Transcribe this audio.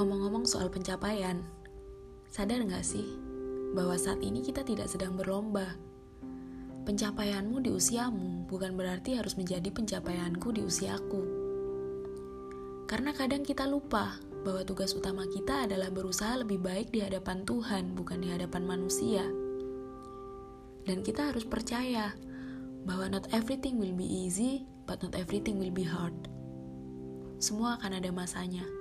Ngomong-ngomong soal pencapaian, sadar gak sih bahwa saat ini kita tidak sedang berlomba? Pencapaianmu di usiamu bukan berarti harus menjadi pencapaianku di usiaku. Karena kadang kita lupa bahwa tugas utama kita adalah berusaha lebih baik di hadapan Tuhan, bukan di hadapan manusia. Dan kita harus percaya bahwa not everything will be easy, but not everything will be hard. Semua akan ada masanya.